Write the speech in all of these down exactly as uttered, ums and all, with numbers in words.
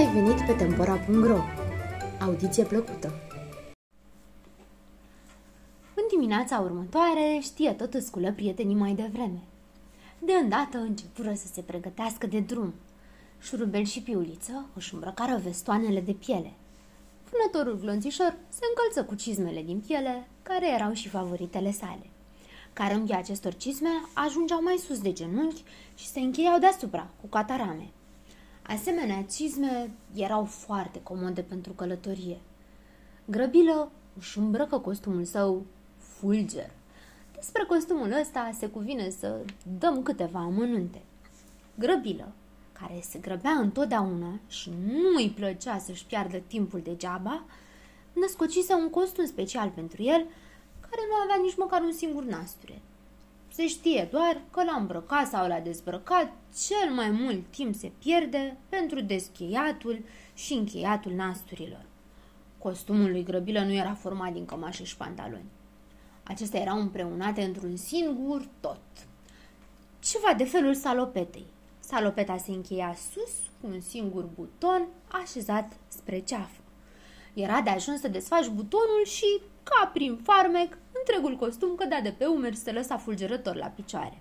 ai venit pe Tempora punct ro! Audiție plăcută! În dimineața următoare știe tot îsculă prietenii mai devreme. De îndată începură să se pregătească de drum. Șurubel și Piuliță își îmbrăcară vestoanele de piele. Vânătorul glonțișor se încălță cu cizmele din piele, care erau și favoritele sale. Carâmbii acestor cizme ajungeau mai sus de genunchi și se încheiau deasupra, cu catarame. Asemenea, cizme erau foarte comode pentru călătorie. Grăbilă își îmbrăcă costumul său fulger. Despre costumul ăsta se cuvine să dăm câteva amănunte. Grăbilă, care se grăbea întotdeauna și nu îi plăcea să-și piardă timpul degeaba, născocise un costum special pentru el, care nu avea nici măcar un singur nasture. Se știe doar că l-a îmbrăcat sau l-a dezbrăcat, cel mai mult timp se pierde pentru descheiatul și încheiatul nasturilor. Costumul lui Grăbilă nu era format din cămașă și pantaloni. Acestea erau împreunate într-un singur tot. Ceva de felul salopetei. Salopeta se încheia sus cu un singur buton așezat spre ceafă. Era de ajuns să desfaci butonul și, ca prin farmec, întregul costum cădea de pe umeri și se lăsa fulgerător la picioare.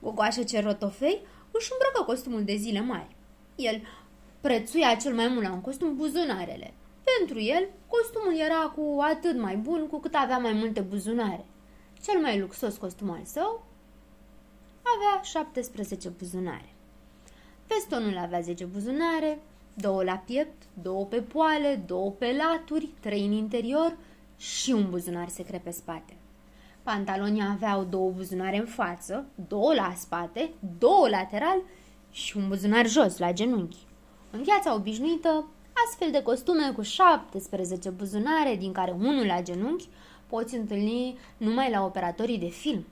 Gogoasă Cerotofei își îmbrăcă costumul de zile mari. El prețuia cel mai mult la un costum buzunarele. Pentru el, costumul era cu atât mai bun cu cât avea mai multe buzunare. Cel mai luxos costum al său avea șaptesprezece buzunare. Vestonul avea zece buzunare, două la piept, două pe poale, două pe laturi, trei în interior și un buzunar secret pe spate. Pantalonii aveau două buzunare în față, două la spate, două lateral și un buzunar jos, la genunchi. În viața obișnuită, astfel de costume cu șaptesprezece buzunare, din care unul la genunchi, poți întâlni numai la operatorii de film.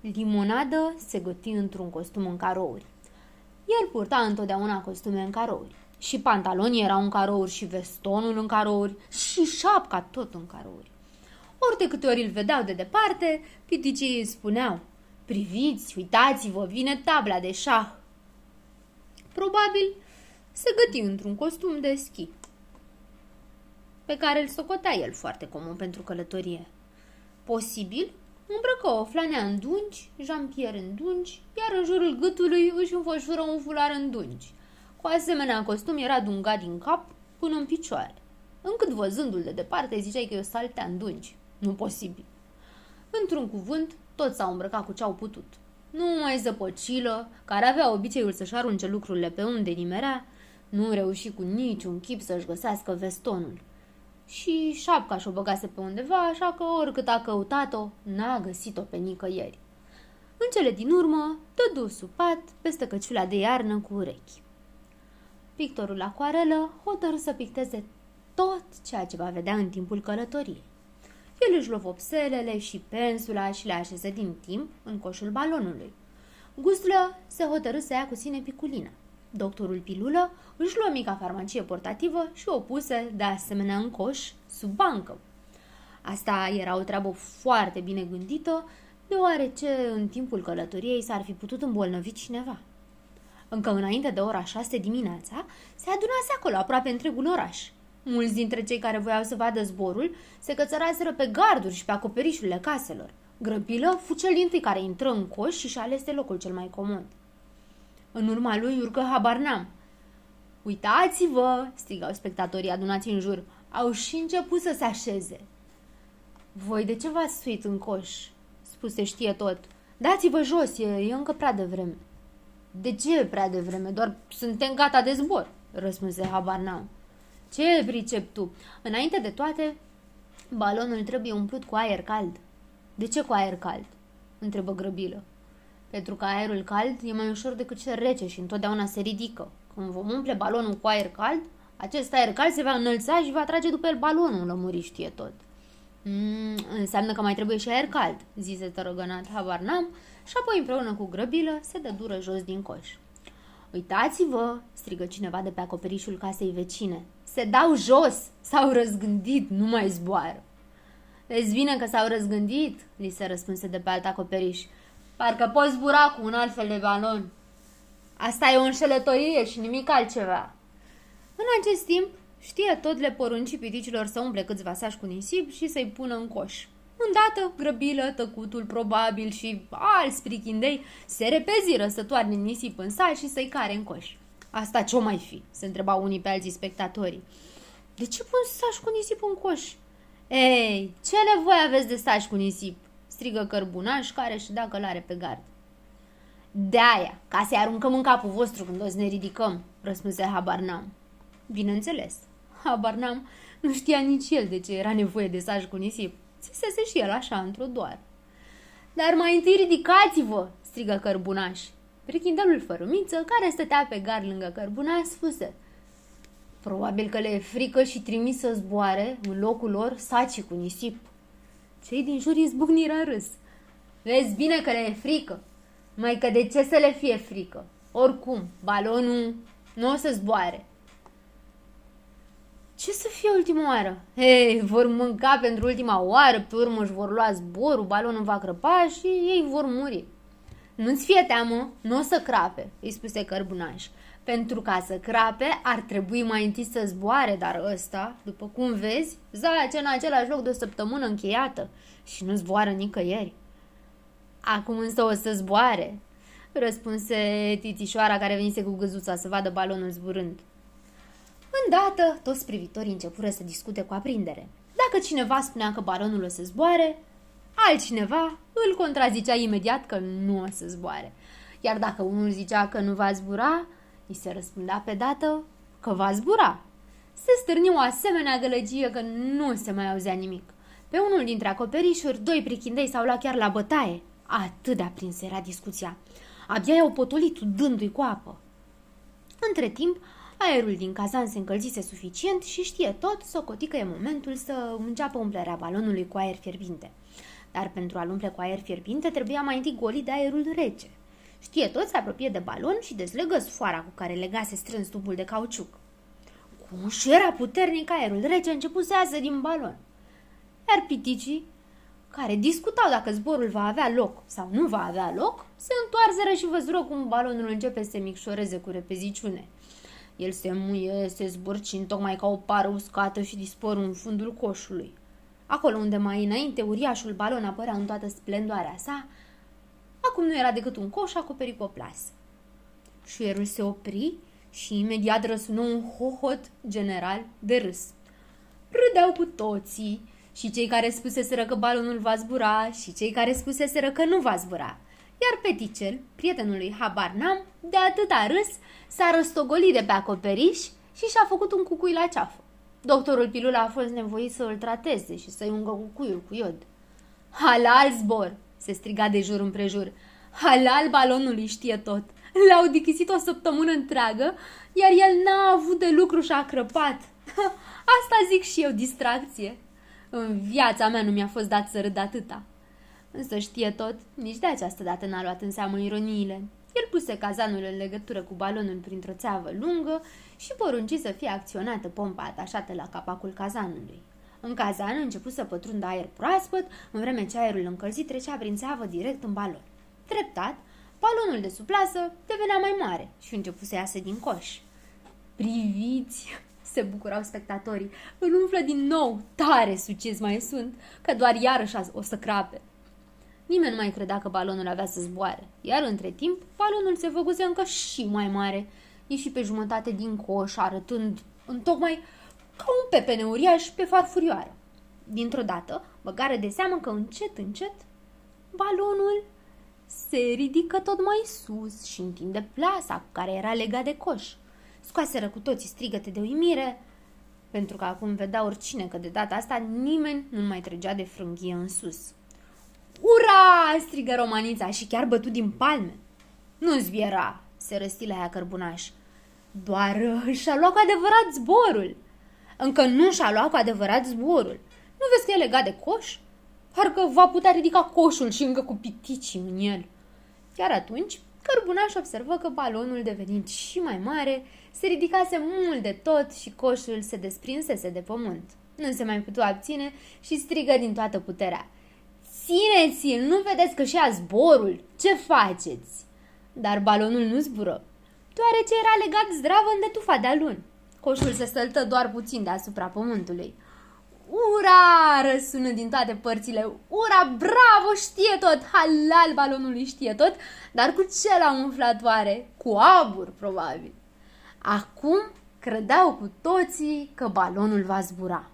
Limonada se găti într-un costum în carouri. El purta întotdeauna costume în carouri. Și pantalonii erau în carouri, și vestonul în carouri, și șapca tot în carouri. Ori de câte ori îl vedeau de departe, piticii îi spuneau: priviți, uitați-vă, vine tabla de șah. Probabil se găti într-un costum de schi, pe care îl socotea el foarte comun pentru călătorie. Posibil, îmbrăcă o flanea în dungi, jampier în dungi, iar în jurul gâtului își înfășură un fular în dungi. Cu asemenea costum era dungat din cap până în picioare, încât văzându-l de departe ziceai că e o saltea în dungi. Nu posibil. Într-un cuvânt, toți s-au îmbrăcat cu ce au putut. Numai Zăpăcilă, care avea obiceiul să-și arunce lucrurile pe unde nimerea, nu reuși cu niciun chip să-și găsească vestonul. Și șapca și-o băgase pe undeva, așa că oricât a căutat-o, n-a găsit-o pe nicăieri. În cele din urmă, dădu supat peste căciula de iarnă cu urechi. Pictorul acuarelă hotărâ să picteze tot ceea ce va vedea în timpul călătoriei. El își lovă vopselele și pensula și le așeză din timp în coșul balonului. Gustulă se hotărâ să ia cu sine piculina. Doctorul Pilulă își luă mica farmacie portativă și o puse de asemenea în coș, sub bancă. Asta era o treabă foarte bine gândită, deoarece în timpul călătoriei s-ar fi putut îmbolnăvi cineva. Încă înainte de ora șase dimineața, se adunase acolo aproape întregul oraș. Mulți dintre cei care voiau să vadă zborul se cățăraseră pe garduri și pe acoperișurile caselor. Grăbilă fu cel dintâi care intră în coș și și-a alese locul cel mai comod. În urma lui urcă Habarnam. Uitați-vă, strigau spectatorii adunați în jur, au și început să se așeze. Voi de ce v-ați suit în coș? Spuse știe tot. Dați-vă jos, e, e încă prea devreme. De ce prea devreme? Doar suntem gata de zbor, răspunse Habarnam. Ce pricep tu? Înainte de toate, balonul trebuie umplut cu aer cald. De ce cu aer cald? Întrebă Grăbilă. Pentru că aerul cald e mai ușor decât cel rece și întotdeauna se ridică. Când vom umple balonul cu aer cald, acest aer cald se va înălța și va trage după el balonul, lămuri știe tot. Mm, înseamnă că mai trebuie și aer cald, zise tărăgănat Habarnam și apoi împreună cu Grăbilă se dă dură jos din coș. Uitați-vă, strigă cineva de pe acoperișul casei vecine. Se dau jos, s-au răzgândit, nu mai zboară. Vezi bine că s-au răzgândit, li se răspunse de pe alt acoperiș. Parcă poți zbura cu un alt fel de balon. Asta e o înșelătorie și nimic altceva. În acest timp, știe tot le porunci piticilor să umple câțiva sași cu nisip și să-i pună în coș. Îndată, Grăbilă, Tăcutul, probabil și alți prichindei se repeziră să toarne nisip în saci și să-i care în coș. Asta ce-o mai fi? Se întrebau unii pe alții spectatorii. De ce pun saci cu nisip în coș? Ei, ce nevoie aveți de saci cu nisip? Strigă Cărbunaș, care și dacă l-are pe gard. De-aia, ca să-i aruncăm în capul vostru când o să ne ridicăm, răspunse Habarnam. Bineînțeles, Habarnam nu știa nici el de ce era nevoie de saci cu nisip. Țisese și el așa, într-o doar. Dar mai întâi ridicați-vă, strigă Cărbunaș. Prechindelul Fărămiță, care stătea pe gard lângă Cărbunaș, spuse: probabil că le e frică și trimis să zboare în locul lor saci cu nisip. Cei din jur izbucniră în râs. Vezi bine că le e frică. Mai că de ce să le fie frică? Oricum, balonul nu o să zboare. Ce să fie ultima oară? Ei, vor mânca pentru ultima oară, pe urmă își vor lua zborul, balonul va crăpa și ei vor muri. Nu-ți fie teamă, nu o să crape, îi spuse Cărbunaș. Pentru ca să crape, ar trebui mai întâi să zboare, dar ăsta, după cum vezi, zace în același loc de o săptămână încheiată și nu zboară nicăieri. Acum însă o să zboare, răspunse titișoara care venise cu găzuța să vadă balonul zburând. Îndată, toți privitorii începură să discute cu aprindere. Dacă cineva spunea că balonul o să zboare, altcineva îl contrazicea imediat că nu o să zboare. Iar dacă unul zicea că nu va zbura, îi se răspundea pe dată că va zbura. Se stârni o asemenea gălăgie că nu se mai auzea nimic. Pe unul dintre acoperișuri, doi prichindei s-au luat chiar la bătaie. Atât de aprinsă era discuția. Abia i-au potolit dându-i cu apă. Între timp, aerul din cazan se încălzise suficient și știe tot, socoti că e momentul să înceapă umplerea balonului cu aer fierbinte. Dar pentru a-l umple cu aer fierbinte trebuia mai întâi golit de aerul rece. Știe tot, se apropie de balon și dezlegă sfoara cu care legase strâns tubul de cauciuc. Cu un șuier puternic, aerul rece începu să iasă din balon. Iar piticii, care discutau dacă zborul va avea loc sau nu va avea loc, se întoarseră și văzură cum balonul începe să se micșoreze cu repeziciune. El se muie, se zbârcind tocmai ca o pară uscată și dispăru în fundul coșului. Acolo unde mai înainte uriașul balon apărea în toată splendoarea sa, acum nu era decât un coș acoperit cu o plasă. Șuierul se opri și imediat răsună un hohot general de râs. Râdeau cu toții, și cei care spuseseră că balonul va zbura și cei care spuseseră că nu va zbura. Iar Peticel, prietenul lui Habarnam, de atâta râs, s-a rostogolit de pe acoperiș și și-a făcut un cucui la ceafă. Doctorul Pilulă a fost nevoit să îl trateze și să-i ungă cucuiul cu iod. Halal zbor! Se striga de jur împrejur. Halal balonului știe tot! L-au dichisit o săptămână întreagă, iar el n-a avut de lucru și a crăpat. Asta zic și eu, distracție! În viața mea nu mi-a fost dat să râd atâta. Însă știe tot, nici de această dată n-a luat în seamă ironiile. El puse cazanul în legătură cu balonul printr-o țeavă lungă și porunci să fie acționată pompa atașată la capacul cazanului. În cazan început să pătrundă aer proaspăt, în vreme ce aerul încălzit trecea prin țeavă direct în balon. Treptat, balonul de sub plasă devenea mai mare și începu să iasă din coș. Priviți! Se bucurau spectatorii. Îl umflă din nou, tare suciți mai sunt, că doar iarăși o să crape. Nimeni nu mai credea că balonul avea să zboare, iar între timp balonul se făcuse încă și mai mare, ieși pe jumătate din coș, arătând întocmai ca un pepene uriaș pe farfurioară. Dintr-o dată, băgară de seamă că încet, încet, balonul se ridică tot mai sus și întinde plasa cu care era legat de coș. Scoaseră cu toții strigăte de uimire, pentru că acum vedea oricine că de data asta nimeni nu mai trăgea de frânghie în sus. Ura! Strigă Romanița și chiar bătu din palme. Nu-ți viera, se răsti la ea Cărbunaș. Doar și-a luat cu adevărat zborul. Încă nu și-a luat cu adevărat zborul. Nu vezi că e legat de coș? Parcă va putea ridica coșul și încă cu piticii în el. Chiar atunci, Cărbunaș observă că balonul, devenind și mai mare, se ridicase mult de tot și coșul se desprinsese de pământ. Nu se mai putea abține și strigă din toată puterea. Țineți-l, nu vedeți că și-a zborul? Ce faceți? Dar balonul nu zbură, deoarece era legat zdravăn de tufa de alun. Coșul se săltă doar puțin deasupra pământului. Ura! Răsună din toate părțile. Ura! Bravo! Știe tot! Halal balonului știe tot! Dar cu ce l-au umflat oare? Cu abur, probabil. Acum credeau cu toții că balonul va zbura.